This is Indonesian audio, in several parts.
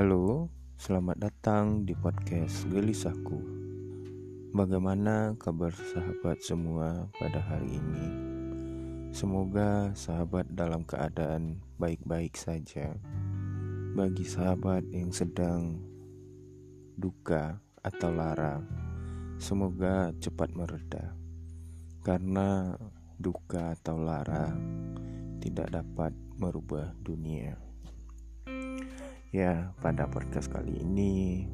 Halo, selamat datang di podcast Gelisahku. Bagaimana kabar sahabat semua pada hari ini? Semoga sahabat dalam keadaan baik-baik saja. Bagi sahabat yang sedang duka atau lara, semoga cepat mereda. Karena duka atau lara tidak dapat merubah dunia. Ya, pada podcast kali ini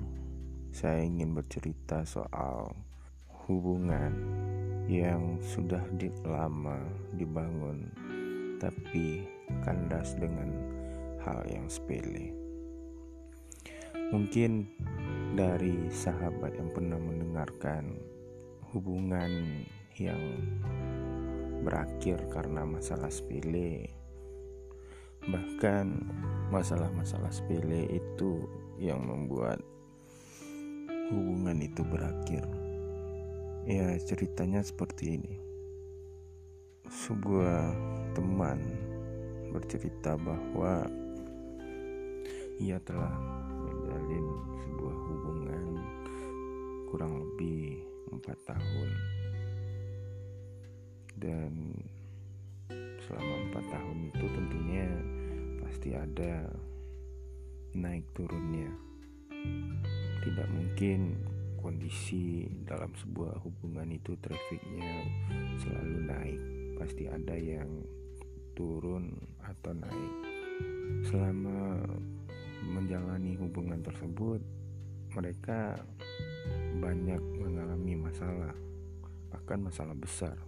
saya ingin bercerita soal hubungan yang sudah lama dibangun tapi kandas dengan hal yang sepele. Mungkin dari sahabat yang pernah mendengarkan hubungan yang berakhir karena masalah sepele. Bahkan masalah-masalah sepele itu yang membuat hubungan itu berakhir. Ya, ceritanya seperti ini. Sebuah teman bercerita bahwa ia telah menjalin sebuah hubungan kurang lebih 4 tahun. Dan selama 4 tahun itu tentunya pasti ada naik turunnya. Tidak mungkin kondisi dalam sebuah hubungan itu trafficnya selalu naik. Pasti ada yang turun atau naik. Selama menjalani hubungan tersebut, mereka banyak mengalami masalah, bahkan masalah besar.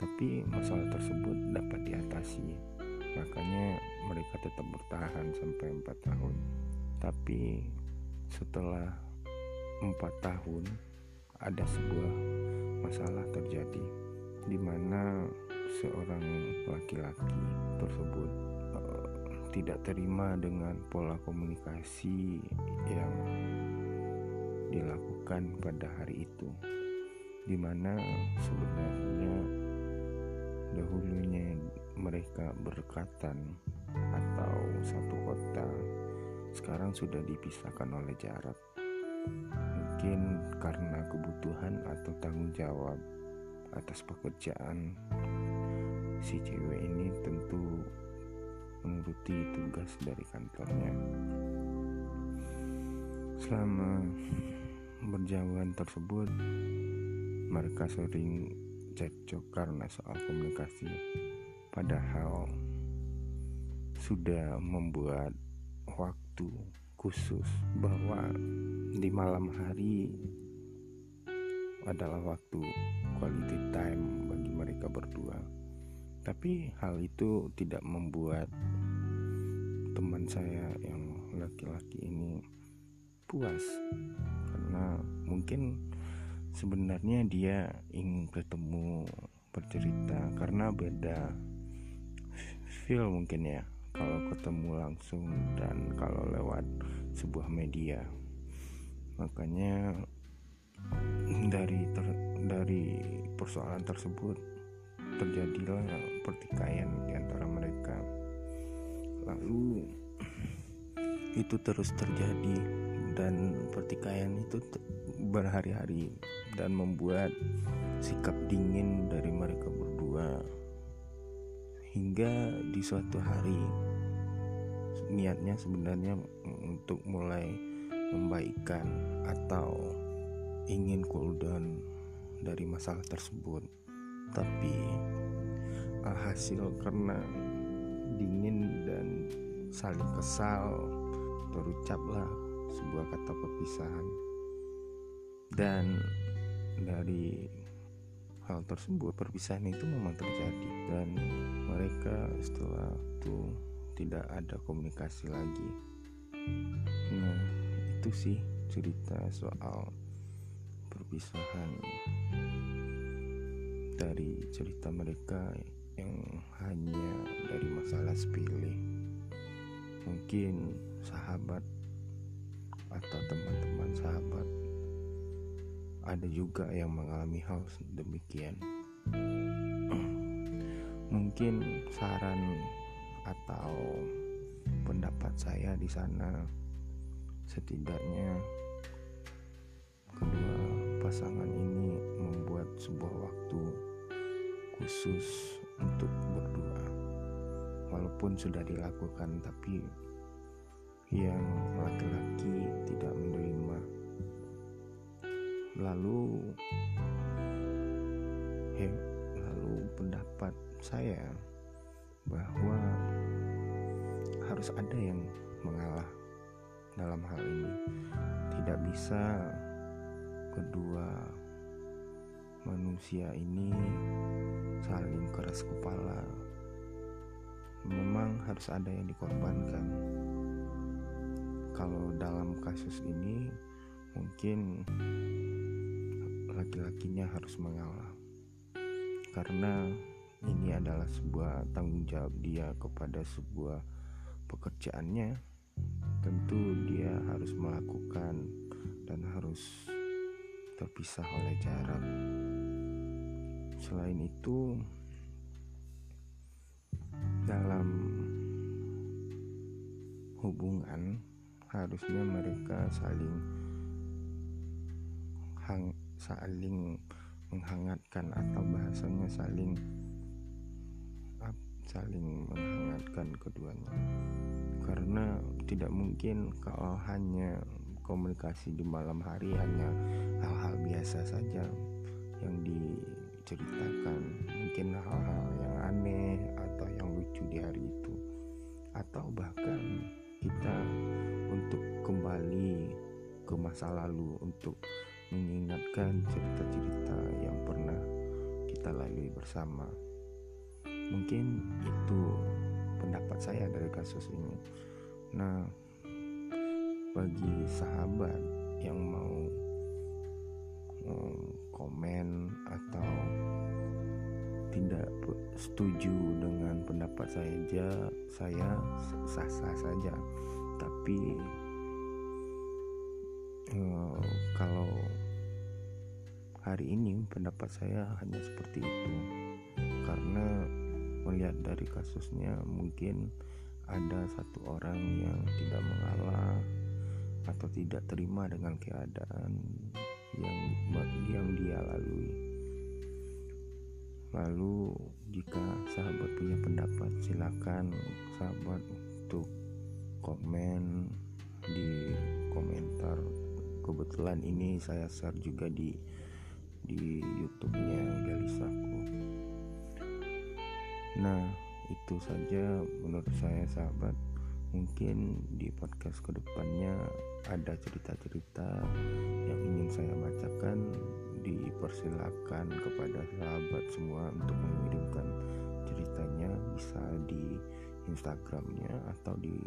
Tapi masalah tersebut dapat diatasi. Makanya mereka tetap bertahan sampai 4 tahun. Tapi setelah 4 tahun ada sebuah masalah terjadi, di mana seorang laki-laki tersebut tidak terima dengan pola komunikasi yang dilakukan pada hari itu, di mana sebenarnya dahulunya mereka berdekatan atau satu kota. Sekarang sudah dipisahkan oleh jarak. Mungkin karena kebutuhan atau tanggung jawab atas pekerjaan, si cewek ini tentu menuruti tugas dari kantornya. Selama berjauhan tersebut, mereka sering cekcok karena soal komunikasi. Padahal sudah membuat waktu khusus bahwa di malam hari adalah waktu quality time bagi mereka berdua. Tapi hal itu tidak membuat teman saya yang laki-laki ini puas, karena mungkin sebenarnya dia ingin bertemu, bercerita, karena beda feel mungkin ya kalau ketemu langsung dan kalau lewat sebuah media. Makanya dari persoalan tersebut terjadilah pertikaian di antara mereka. Lalu itu terus terjadi, dan pertikaian itu berhari-hari dan membuat sikap dingin dari mereka berdua. Hingga di suatu hari niatnya sebenarnya untuk mulai membaikkan atau ingin cool down dari masalah tersebut, tapi alhasil karena dingin dan saling kesal terucaplah sebuah kata perpisahan. Dan dari hal tersebut, perpisahan itu memang terjadi, dan mereka setelah itu tidak ada komunikasi lagi. Nah, itu sih cerita soal perpisahan dari cerita mereka yang hanya dari masalah sepele. Mungkin sahabat atau teman-teman sahabat ada juga yang mengalami hal demikian. Mungkin saran atau pendapat saya di sana Setidaknya kedua pasangan ini membuat sebuah waktu khusus untuk berdoa. Walaupun sudah dilakukan, tapi yang laki-laki tidak menerima. Lalu pendapat saya bahwa harus ada yang mengalah dalam hal ini. Tidak bisa kedua manusia ini saling keras kepala. Memang harus ada yang dikorbankan. Kalau dalam kasus ini mungkin laki-lakinya harus mengalah, karena ini adalah sebuah tanggung jawab dia kepada sebuah pekerjaannya. Tentu dia harus melakukan dan harus terpisah oleh jarak. Selain itu, dalam hubungan harusnya mereka saling menghangatkan, atau bahasanya saling menghangatkan keduanya. Karena tidak mungkin kalau hanya komunikasi di malam hari, hanya hal-hal biasa saja yang diceritakan, mungkin hal-hal yang aneh atau yang lucu di hari itu, atau bahkan kita untuk kembali ke masa lalu untuk mengingatkan cerita-cerita yang pernah kita lalui bersama. Mungkin itu pendapat saya dari kasus ini. Nah, bagi sahabat yang mau komen atau tidak setuju dengan pendapat saya sah-sah saja. Tapi kalau hari ini pendapat saya hanya seperti itu, karena melihat dari kasusnya mungkin ada satu orang yang tidak mengalah atau tidak terima dengan keadaan yang dia lalui. Lalu jika sahabat punya pendapat, silakan sahabat untuk komen di komentar. Kebetulan ini saya share juga di YouTube-nya Galisaku. Nah, itu saja menurut saya, sahabat. Mungkin di podcast kedepannya ada cerita-cerita yang ingin saya bacakan. Dipersilakan kepada sahabat semua untuk mengirimkan ceritanya, bisa di Instagramnya atau di